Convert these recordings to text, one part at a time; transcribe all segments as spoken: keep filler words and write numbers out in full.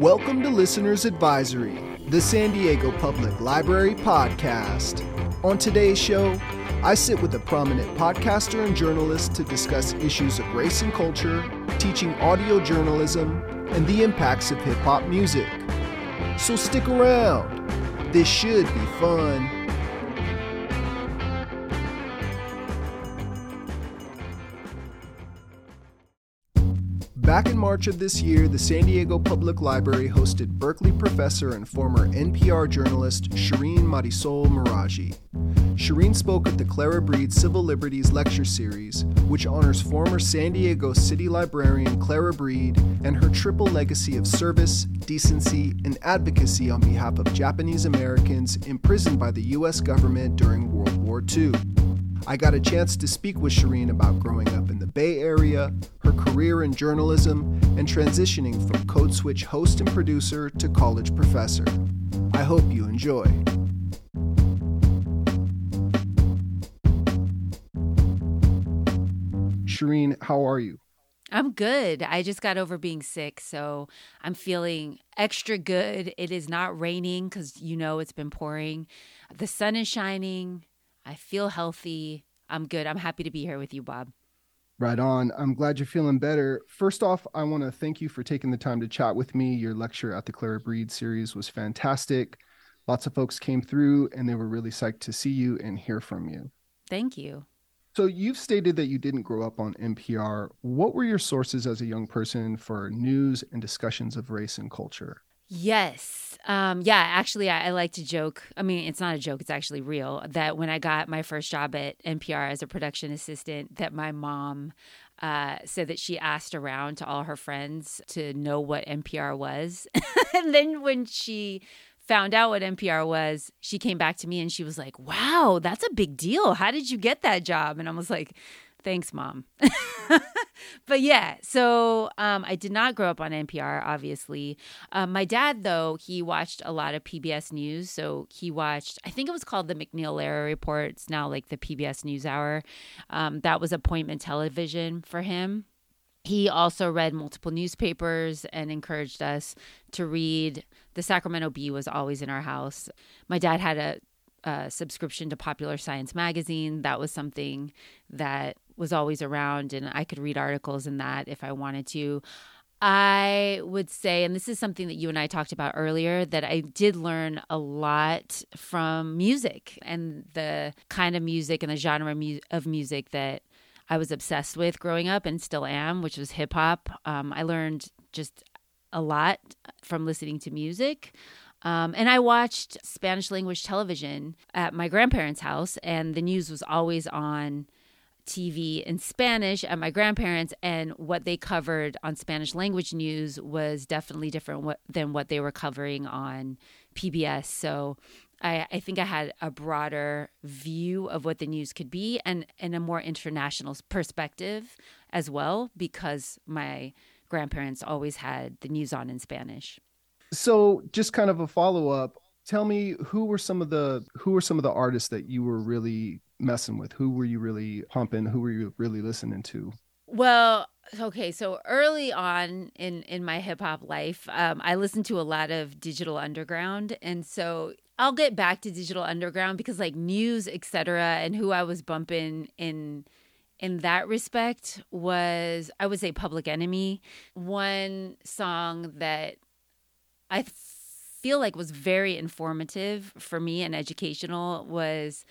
Welcome to Listener's Advisory, the San Diego Public Library podcast. On today's show, I sit with a prominent podcaster and journalist to discuss issues of race and culture, teaching audio journalism, and the impacts of hip-hop music. So stick around. This should be fun. Back in March of this year, the San Diego Public Library hosted Berkeley professor and former N P R journalist Shereen Marisol Meraji. Shereen spoke at the Clara Breed Civil Liberties Lecture Series, which honors former San Diego City librarian Clara Breed and her triple legacy of service, decency, and advocacy on behalf of Japanese Americans imprisoned by the U S government during World War Two. I got a chance to speak with Shereen about growing up in the Bay Area, her career in journalism, and transitioning from Code Switch host and producer to college professor. I hope you enjoy. Shereen, how are you? I'm good. I just got over being sick, so I'm feeling extra good. It is not raining because, you know, it's been pouring. The sun is shining. I feel healthy. I'm good. I'm happy to be here with you, Bob. Right on. I'm glad you're feeling better. First off, I want to thank you for taking the time to chat with me. Your lecture at the Clara Breed series was fantastic. Lots of folks came through and they were really psyched to see you and hear from you. Thank you. So you've stated that you didn't grow up on N P R. What were your sources as a young person for news and discussions of race and culture? Yes. Um, yeah, actually, I, I like to joke. I mean, it's not a joke. It's actually real that when I got my first job at N P R as a production assistant, that my mom uh, said that she asked around to all her friends to know what N P R was. And then when she found out what N P R was, she came back to me and she was like, wow, that's a big deal. How did you get that job? And I was like, thanks, Mom. But yeah, so um, I did not grow up on N P R, obviously. Um, my dad, though, he watched a lot of P B S News. So he watched, I think it was called the McNeil-Lehrer Reports, now like the P B S NewsHour. Um, that was appointment television for him. He also read multiple newspapers and encouraged us to read. The Sacramento Bee was always in our house. My dad had a Uh, subscription to Popular Science magazine. That was something that was always around, and I could read articles in that if I wanted to. I would say, and this is something that you and I talked about earlier, that I did learn a lot from music and the kind of music and the genre mu- of music that I was obsessed with growing up and still am, which was hip hop. Um, I learned just a lot from listening to music. Um, and I watched Spanish language television at my grandparents' house, and the news was always on T V in Spanish at my grandparents, and what they covered on Spanish language news was definitely different w- than what they were covering on P B S. So I, I think I had a broader view of what the news could be, and, and a more international perspective as well, because my grandparents always had the news on in Spanish. So just kind of a follow-up, tell me who were some of the who were some of the artists that you were really messing with? Who were you really pumping? Who were you really listening to? Well, okay, so early on in, in my hip-hop life, um, I listened to a lot of Digital Underground. And so I'll get back to Digital Underground because like news, et cetera, and who I was bumping in in that respect was, I would say, Public Enemy. One song that I feel like was very informative for me and educational was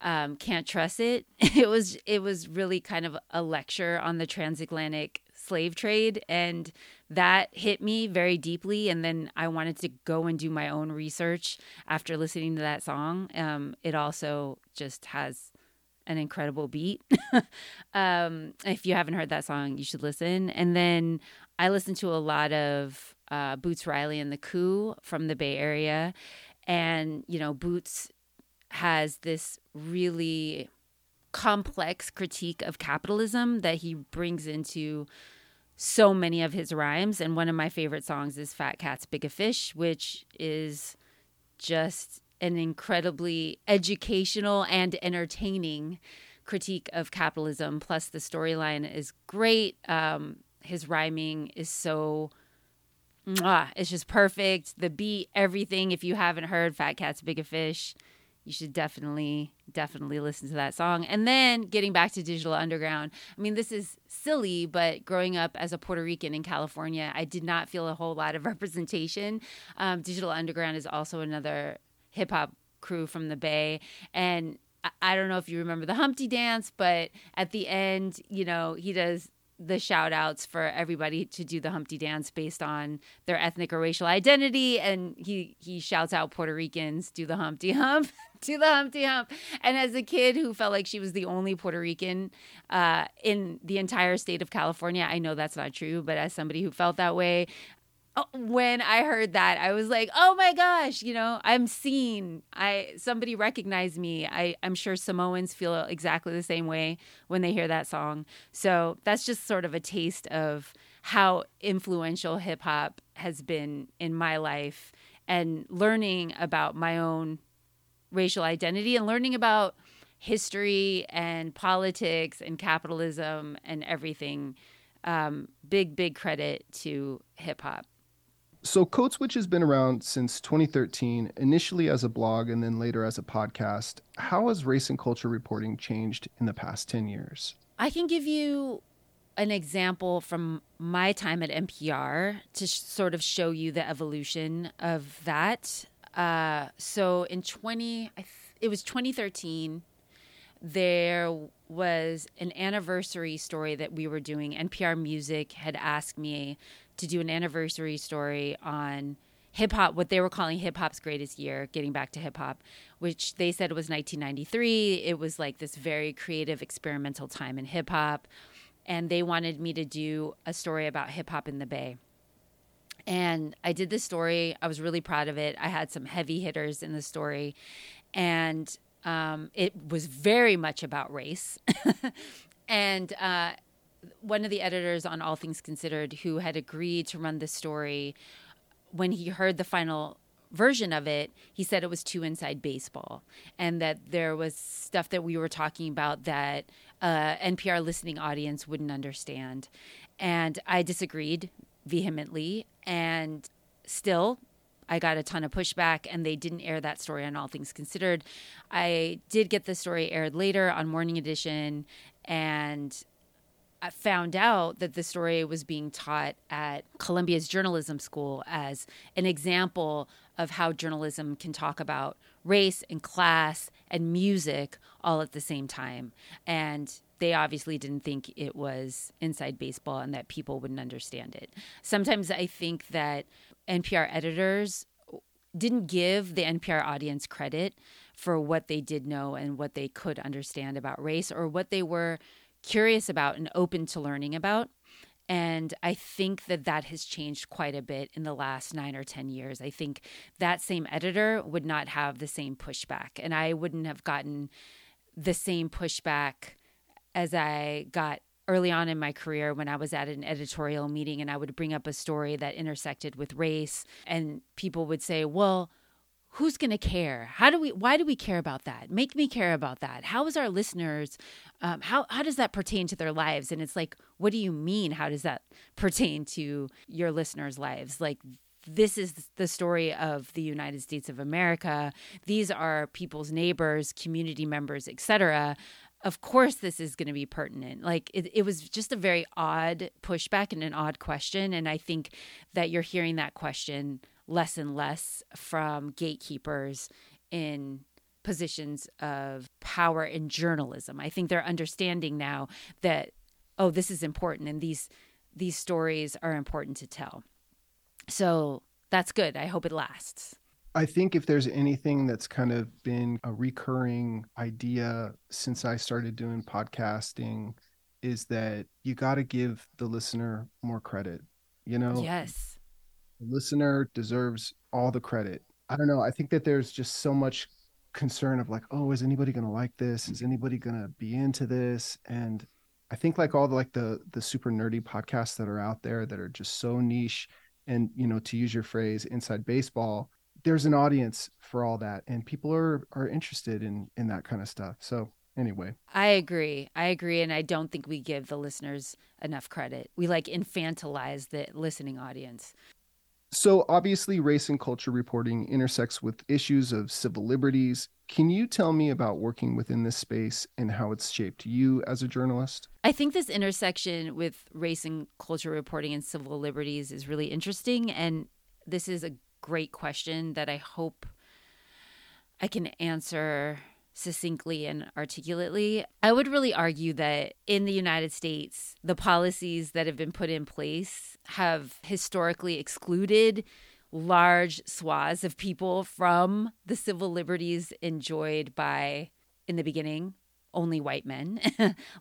um, Can't Truss It. It was it was really kind of a lecture on the transatlantic slave trade, and that hit me very deeply. And then I wanted to go and do my own research after listening to that song. Um, it also just has an incredible beat. um, if you haven't heard that song, you should listen. And then I listened to a lot of Uh, Boots Riley and The Coup from the Bay Area. And, you know, Boots has this really complex critique of capitalism that he brings into so many of his rhymes. And one of my favorite songs is Fat Cats, Bigga Fish, which is just an incredibly educational and entertaining critique of capitalism. Plus, the storyline is great. Um, his rhyming is so Mwah. It's just perfect. The beat, everything. If you haven't heard Fat Cats, Bigga Fish, you should definitely, definitely listen to that song. And then getting back to Digital Underground, I mean, this is silly, but growing up as a Puerto Rican in California, I did not feel a whole lot of representation. Um, Digital Underground is also another hip-hop crew from the Bay. And I, I don't know if you remember the Humpty Dance, but at the end, you know, he does the shout outs for everybody to do the Humpty Dance based on their ethnic or racial identity. And he, he shouts out Puerto Ricans, do the Humpty Hump, do the Humpty Hump. And as a kid who felt like she was the only Puerto Rican uh, in the entire state of California, I know that's not true, but as somebody who felt that way, when I heard that, I was like, oh my gosh, you know, I'm seen. I somebody recognized me. I, I'm sure Samoans feel exactly the same way when they hear that song. So that's just sort of a taste of how influential hip hop has been in my life, and learning about my own racial identity and learning about history and politics and capitalism and everything. Um, big, big credit to hip hop. So Code Switch has been around since twenty thirteen, initially as a blog and then later as a podcast. How has race and culture reporting changed in the past ten years? I can give you an example from my time at N P R to sh- sort of show you the evolution of that. Uh, so in twenty, I th- it was twenty thirteen, there was an anniversary story that we were doing. N P R Music had asked me to do an anniversary story on hip hop, what they were calling hip hop's greatest year, getting back to hip hop, which they said was nineteen ninety-three. It was like this very creative, experimental time in hip hop. And they wanted me to do a story about hip hop in the Bay. And I did this story. I was really proud of it. I had some heavy hitters in the story. And um, it was very much about race. and, uh, one of the editors on All Things Considered who had agreed to run the story, when he heard the final version of it, he said it was too inside baseball and that there was stuff that we were talking about that uh, N P R listening audience wouldn't understand. And I disagreed vehemently, and still I got a ton of pushback, and they didn't air that story on All Things Considered. I did get the story aired later on Morning Edition, and I found out that the story was being taught at Columbia's journalism school as an example of how journalism can talk about race and class and music all at the same time. And they obviously didn't think it was inside baseball and that people wouldn't understand it. Sometimes I think that N P R editors didn't give the N P R audience credit for what they did know and what they could understand about race, or what they were curious about and open to learning about. And I think that that has changed quite a bit in the last nine or ten years. I think that same editor would not have the same pushback, and I wouldn't have gotten the same pushback as I got early on in my career when I was at an editorial meeting and I would bring up a story that intersected with race, and people would say, well, who's going to care? How do we, why do we care about that? Make me care about that. How is our listeners, um, how, how does that pertain to their lives? And it's like, what do you mean? How does that pertain to your listeners' lives? Like, this is the story of the United States of America. These are people's neighbors, community members, et cetera. Of course, this is going to be pertinent. Like, it, it was just a very odd pushback and an odd question. And I think that you're hearing that question less and less from gatekeepers in positions of power in journalism. I think they're understanding now that, oh, this is important, and these these stories are important to tell. So that's good. I hope it lasts. I think if there's anything that's kind of been a recurring idea since I started doing podcasting, is that you got to give the listener more credit, you know? Yes. The listener deserves all the credit. I don't know. I think that there's just so much concern of like, oh, is anybody going to like this? Is anybody going to be into this? And I think like all the, like the, the super nerdy podcasts that are out there that are just so niche and, you know, to use your phrase, inside baseball, there's an audience for all that. And people are, are interested in, in that kind of stuff. So anyway, I agree. I agree. And I don't think we give the listeners enough credit. We like infantilize the listening audience. So obviously race and culture reporting intersects with issues of civil liberties. Can you tell me about working within this space and how it's shaped you as a journalist? I think this intersection with race and culture reporting and civil liberties is really interesting. And this is a great question that I hope I can answer succinctly and articulately. I would really argue that in the United States, the policies that have been put in place have historically excluded large swaths of people from the civil liberties enjoyed by, in the beginning, only white men,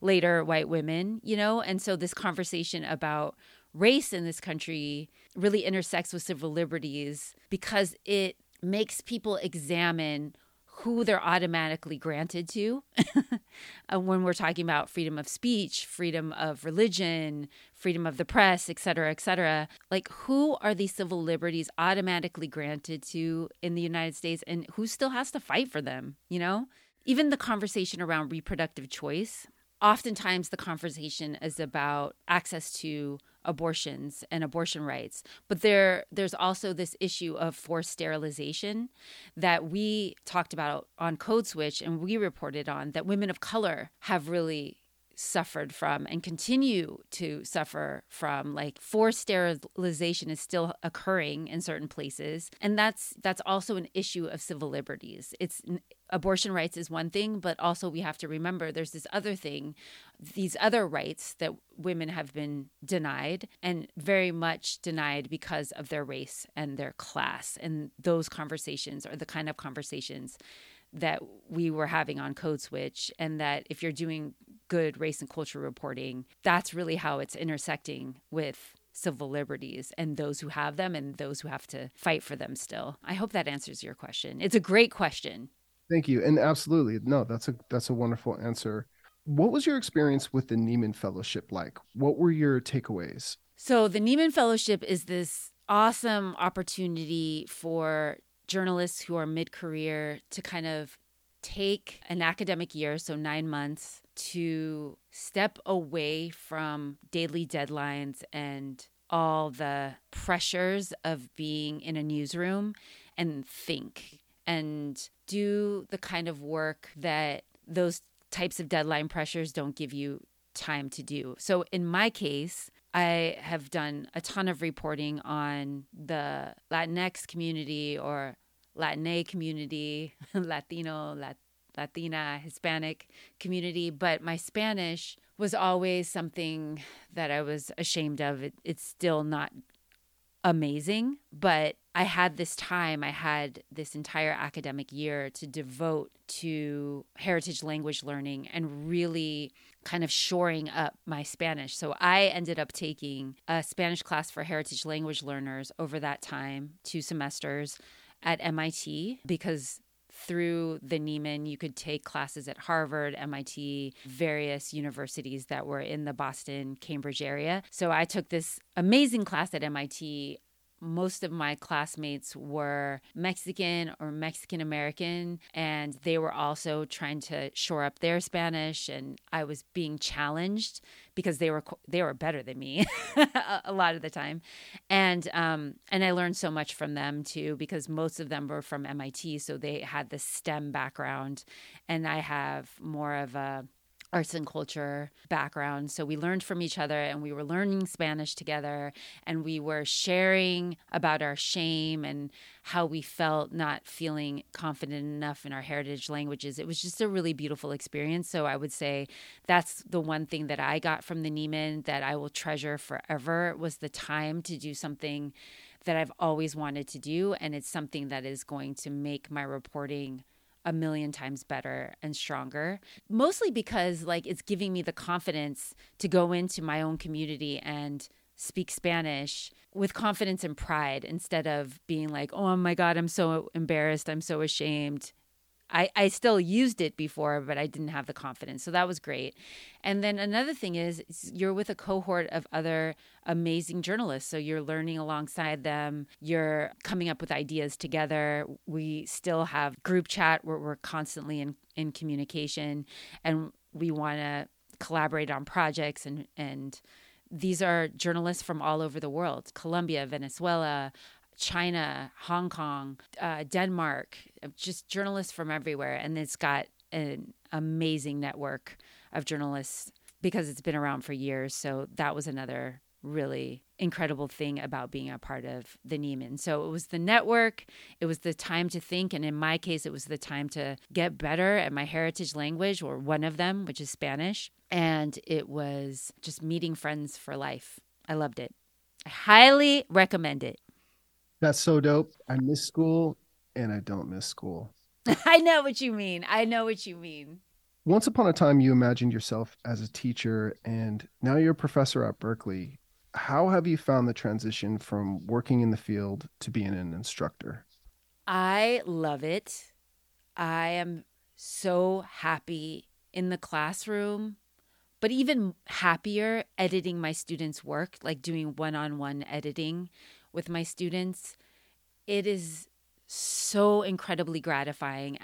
later white women, you know? And so this conversation about race in this country really intersects with civil liberties because it makes people examine who they're automatically granted to when we're talking about freedom of speech, freedom of religion, freedom of the press, et cetera, et cetera. Like, who are these civil liberties automatically granted to in the United States and who still has to fight for them, you know? Even the conversation around reproductive choice, oftentimes the conversation is about access to abortions and abortion rights. But there, there's also this issue of forced sterilization that we talked about on Code Switch and we reported on, that women of color have really suffered from and continue to suffer from. Like, forced sterilization is still occurring in certain places. And that's that's also an issue of civil liberties. It's abortion rights is one thing, but also we have to remember there's this other thing, these other rights that women have been denied, and very much denied because of their race and their class. And those conversations are the kind of conversations that we were having on Code Switch, and that if you're doing good race and culture reporting, that's really how it's intersecting with civil liberties and those who have them and those who have to fight for them still. I hope that answers your question. It's a great question. Thank you. And absolutely. No, that's a that's a wonderful answer. What was your experience with the Nieman Fellowship like? What were your takeaways? So the Nieman Fellowship is this awesome opportunity for journalists who are mid-career to kind of take an academic year, so nine months, to step away from daily deadlines and all the pressures of being in a newsroom and think and do the kind of work that those types of deadline pressures don't give you time to do. So in my case, I have done a ton of reporting on the Latinx community or Latina community, Latino, Lat- Latina, Hispanic community. But my Spanish was always something that I was ashamed of. It, it's still not amazing, but I had this time, I had this entire academic year to devote to heritage language learning and really kind of shoring up my Spanish. So I ended up taking a Spanish class for heritage language learners over that time, two semesters at M I T, because through the Nieman, you could take classes at Harvard, M I T, various universities that were in the Boston, Cambridge area. So I took this amazing class at M I T. Most of my classmates were Mexican or Mexican-American, and they were also trying to shore up their Spanish, and I was being challenged because they were they were better than me a lot of the time. And um, and I learned so much from them, too, because most of them were from M I T, so they had the STEM background, and I have more of a arts and culture background. So we learned from each other and we were learning Spanish together and we were sharing about our shame and how we felt not feeling confident enough in our heritage languages. It was just a really beautiful experience. So I would say that's the one thing that I got from the Nieman that I will treasure forever, was the time to do something that I've always wanted to do. And it's something that is going to make my reporting a million times better and stronger, mostly because like it's giving me the confidence to go into my own community and speak Spanish with confidence and pride instead of being like, oh my God, I'm so embarrassed, I'm so ashamed. I, I still used it before, but I didn't have the confidence. So that was great. And then another thing is you're with a cohort of other amazing journalists. So you're learning alongside them. You're coming up with ideas together. We still have group chat where we're constantly in, in communication and we want to collaborate on projects. And, and these are journalists from all over the world, Colombia, Venezuela, China, Hong Kong, uh, Denmark, just journalists from everywhere. And it's got an amazing network of journalists because it's been around for years. So that was another really incredible thing about being a part of the Nieman. So it was the network, it was the time to think, and in my case, it was the time to get better at my heritage language, or one of them, which is Spanish. And it was just meeting friends for life. I loved it. I highly recommend it. That's so dope. I miss school, and I don't miss school. I know what you mean. I know what you mean. Once upon a time, you imagined yourself as a teacher, and now you're a professor at Berkeley. How have you found the transition from working in the field to being an instructor? I love it. I am so happy in the classroom, but even happier editing my students' work, like doing one-on-one editing with my students. It is so incredibly gratifying.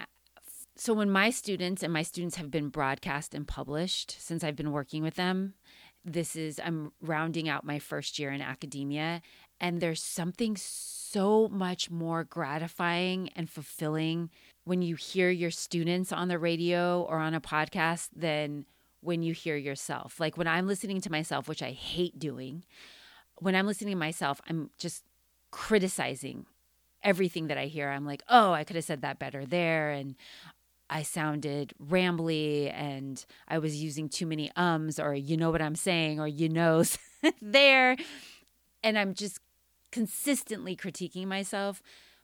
So when my students, and my students have been broadcast and published since I've been working with them, This is, I'm rounding out my first year in academia, and there's something so much more gratifying and fulfilling when you hear your students on the radio or on a podcast than when you hear yourself. Like when I'm listening to myself, which I hate doing, when I'm listening to myself, I'm just criticizing everything that I hear. I'm like, oh, I could have said that better there, and I sounded rambly, and I was using too many ums, or you know what I'm saying, or you know there. And I'm just consistently critiquing myself.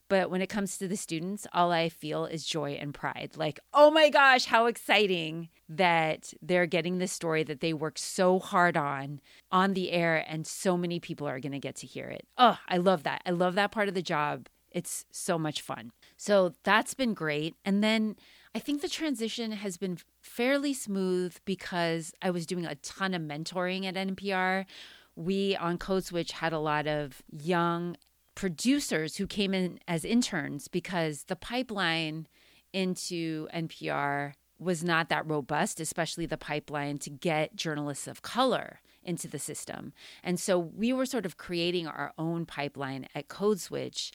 But when it comes to the students, all I feel is joy and pride. Like, oh my gosh, how exciting that they're getting this story that they worked so hard on, on the air, and so many people are going to get to hear it. Oh, I love that. I love that part of the job. It's so much fun. So that's been great. And then I think the transition has been fairly smooth because I was doing a ton of mentoring at N P R. We on Code Switch had a lot of young producers who came in as interns because the pipeline into N P R was not that robust, especially the pipeline to get journalists of color into the system. And so we were sort of creating our own pipeline at Code Switch.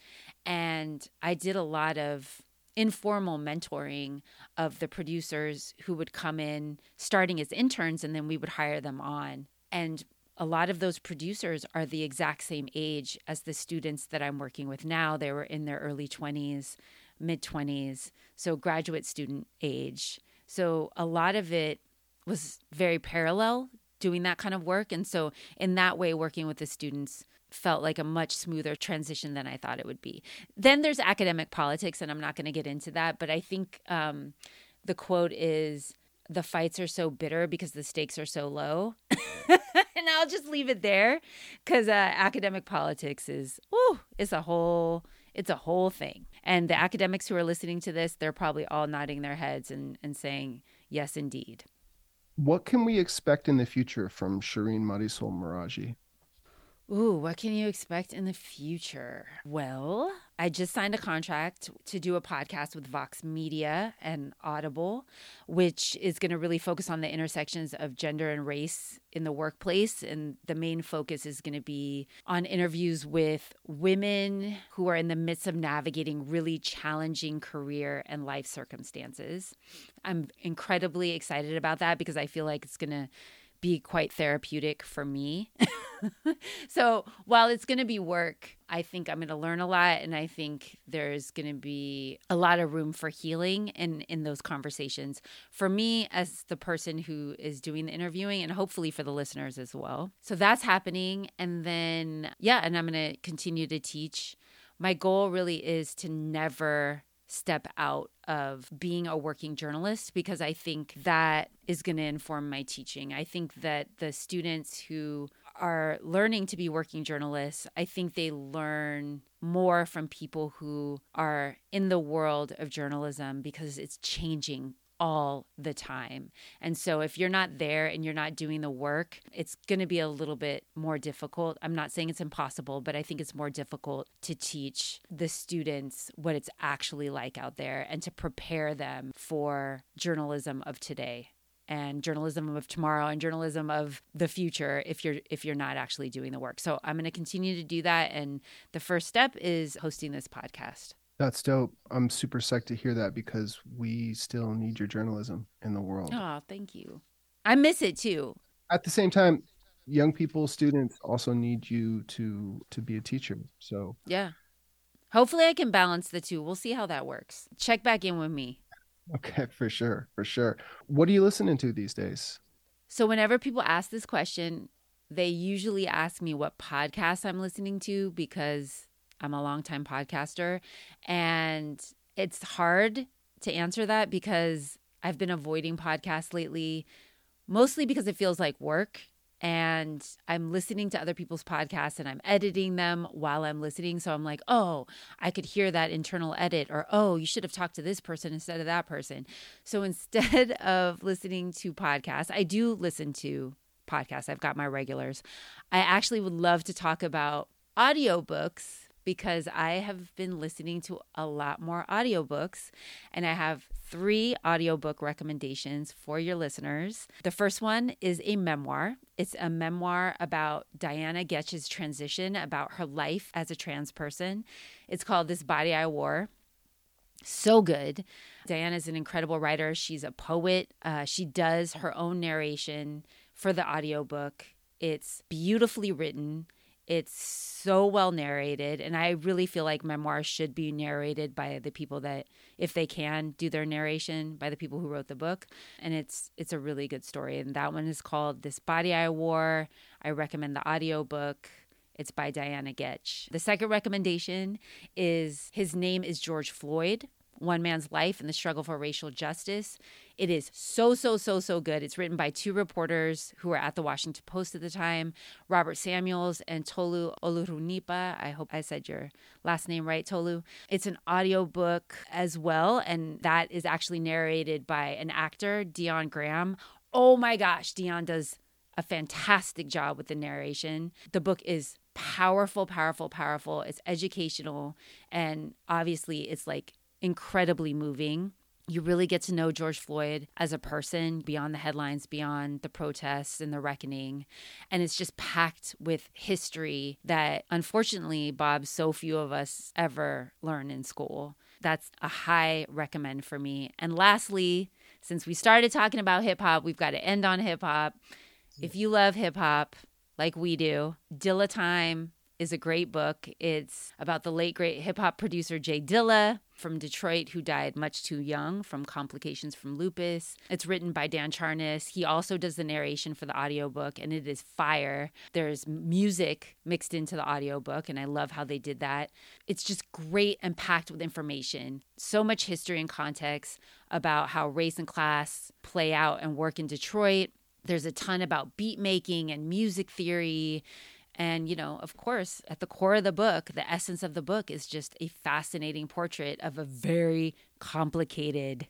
And I did a lot of informal mentoring of the producers who would come in starting as interns, and then we would hire them on. And a lot of those producers are the exact same age as the students that I'm working with now. They were in their early twenties, mid-twenties, so graduate student age. So a lot of it was very parallel, doing that kind of work. And so in that way, working with the students felt like a much smoother transition than I thought it would be. Then there's academic politics, and I'm not going to get into that, but I think um, the quote is, the fights are so bitter because the stakes are so low. And I'll just leave it there, because uh, academic politics is, woo, it's a whole, it's a whole thing. And the academics who are listening to this, they're probably all nodding their heads and, and saying, yes, indeed. What can we expect in the future from Shereen Marisol Meraji? Ooh, what can you expect in the future? Well, I just signed a contract to do a podcast with Vox Media and Audible, which is going to really focus on the intersections of gender and race in the workplace. And the main focus is going to be on interviews with women who are in the midst of navigating really challenging career and life circumstances. I'm incredibly excited about that because I feel like it's going to be quite therapeutic for me. So while it's going to be work, I think I'm going to learn a lot, and I think there's going to be a lot of room for healing in, in those conversations for me as the person who is doing the interviewing, and hopefully for the listeners as well. So that's happening. And then, yeah, and I'm going to continue to teach. My goal really is to never step out of being a working journalist, because I think that is going to inform my teaching. I think that the students who are learning to be working journalists, I think they learn more from people who are in the world of journalism, because it's changing all the time. And so if you're not there and you're not doing the work, it's going to be a little bit more difficult. I'm not saying it's impossible, but I think it's more difficult to teach the students what it's actually like out there and to prepare them for journalism of today. and journalism of tomorrow and journalism of the future if you're if you're not actually doing the work. So I'm going to continue to do that. And the first step is hosting this podcast. That's dope. I'm super psyched to hear that because we still need your journalism in the world. Oh, thank you. I miss it too. At the same time, young people, students also need you to to be a teacher. So yeah. Hopefully I can balance the two. We'll see how that works. Check back in with me. Okay, for sure. For sure. What are you listening to these days? So whenever people ask this question, they usually ask me what podcast I'm listening to because I'm a longtime podcaster. And it's hard to answer that because I've been avoiding podcasts lately, mostly because it feels like work. And I'm listening to other people's podcasts and I'm editing them while I'm listening. So I'm like, oh, I could hear that internal edit, or, oh, you should have talked to this person instead of that person. So instead of listening to podcasts, I do listen to podcasts. I've got my regulars. I actually would love to talk about audiobooks because I have been listening to a lot more audiobooks, and I have three audiobook recommendations for your listeners. The first one is a memoir. It's a memoir about Diana Goetsch's transition, about her life as a trans person. It's called This Body I Wore. So good. Diana's an incredible writer. She's a poet. Uh, she does her own narration for the audiobook. It's beautifully written. It's so well narrated, and I really feel like memoirs should be narrated by the people that, if they can, do their narration by the people who wrote the book. And it's it's a really good story, and that one is called This Body I Wore. I recommend the audiobook. It's by Diana Goetsch. The second recommendation is His Name is George Floyd, One Man's Life and the Struggle for Racial Justice. It is so, so, so, so good. It's written by two reporters who were at the Washington Post at the time, Robert Samuels and Toluse Olorunnipa. I hope I said your last name right, Tolu. It's an audiobook as well, and that is actually narrated by an actor, Dion Graham. Oh my gosh, Dion does a fantastic job with the narration. The book is powerful, powerful, powerful. It's educational, and obviously it's like incredibly moving. You really get to know George Floyd as a person beyond the headlines, beyond the protests and the reckoning. And it's just packed with history that, unfortunately, Bob, so few of us ever learn in school. That's a high recommend for me. And lastly, since we started talking about hip hop, we've got to end on hip hop. If you love hip hop like we do, Dilla Time is a great book. It's about the late, great hip-hop producer J Dilla from Detroit, who died much too young from complications from lupus. It's written by Dan Charnas. He also does the narration for the audiobook, and it is fire. There's music mixed into the audiobook, and I love how they did that. It's just great and packed with information. So much history and context about how race and class play out and work in Detroit. There's a ton about beat making and music theory. And, you know, of course, at the core of the book, the essence of the book is just a fascinating portrait of a very complicated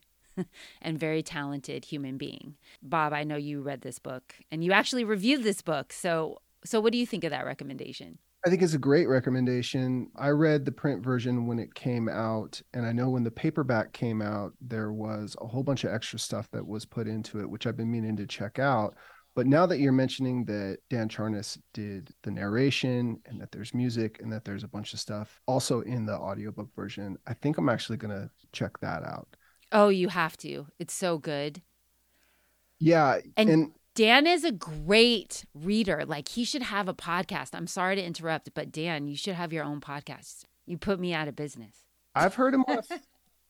and very talented human being. Bob, I know you read this book and you actually reviewed this book. So so what do you think of that recommendation? I think it's a great recommendation. I read the print version when it came out, and I know when the paperback came out, there was a whole bunch of extra stuff that was put into it, which I've been meaning to check out. But now that you're mentioning that Dan Charnas did the narration and that there's music and that there's a bunch of stuff also in the audiobook version, I think I'm actually going to check that out. Oh, you have to. It's so good. Yeah. And, and Dan is a great reader. Like, he should have a podcast. I'm sorry to interrupt, but Dan, you should have your own podcast. You put me out of business. I've heard him on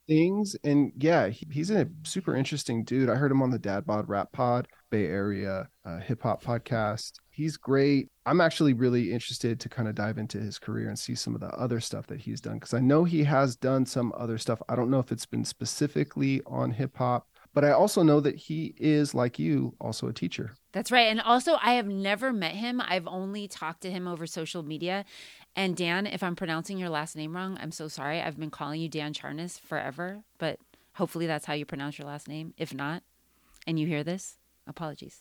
things. And yeah, he, he's a super interesting dude. I heard him on the Dad Bod Rap Pod, Bay Area uh, hip hop podcast. He's great. I'm actually really interested to kind of dive into his career and see some of the other stuff that he's done, because I know he has done some other stuff. I don't know if it's been specifically on hip hop, but I also know that he is, like you, also a teacher. That's right. And also, I have never met him. I've only talked to him over social media. And Dan, if I'm pronouncing your last name wrong, I'm so sorry. I've been calling you Dan Charnas forever, but hopefully that's how you pronounce your last name. If not, and you hear this, apologies.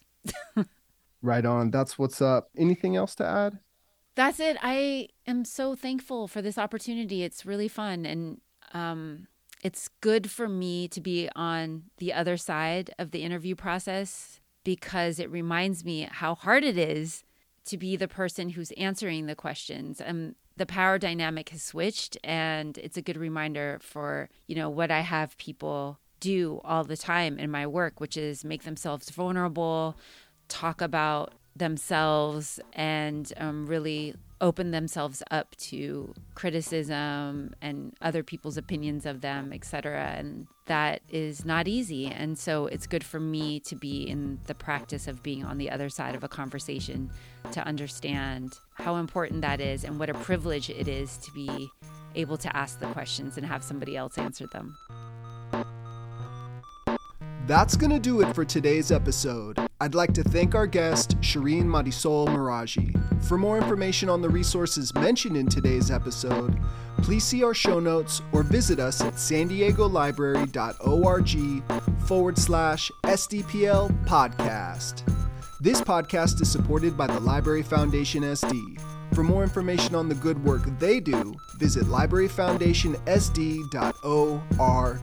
Right on. That's what's up. Anything else to add? That's it. I am so thankful for this opportunity. It's really fun. And um, it's good for me to be on the other side of the interview process because it reminds me how hard it is to be the person who's answering the questions. Um, the power dynamic has switched, and it's a good reminder for, you know, what I have people do all the time in my work, which is make themselves vulnerable, talk about themselves, and um, really open themselves up to criticism and other people's opinions of them, et cetera. And that is not easy. And so it's good for me to be in the practice of being on the other side of a conversation to understand how important that is and what a privilege it is to be able to ask the questions and have somebody else answer them. That's going to do it for today's episode. I'd like to thank our guest, Shereen Marisol Meraji. For more information on the resources mentioned in today's episode, please see our show notes or visit us at sandiegolibrary.org forward slash SDPL podcast. This podcast is supported by the Library Foundation S D. For more information on the good work they do, visit library foundation s d dot org.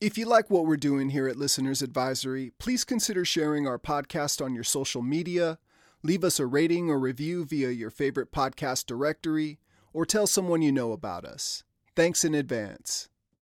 If you like what we're doing here at Listener's Advisory, please consider sharing our podcast on your social media, leave us a rating or review via your favorite podcast directory, or tell someone you know about us. Thanks in advance.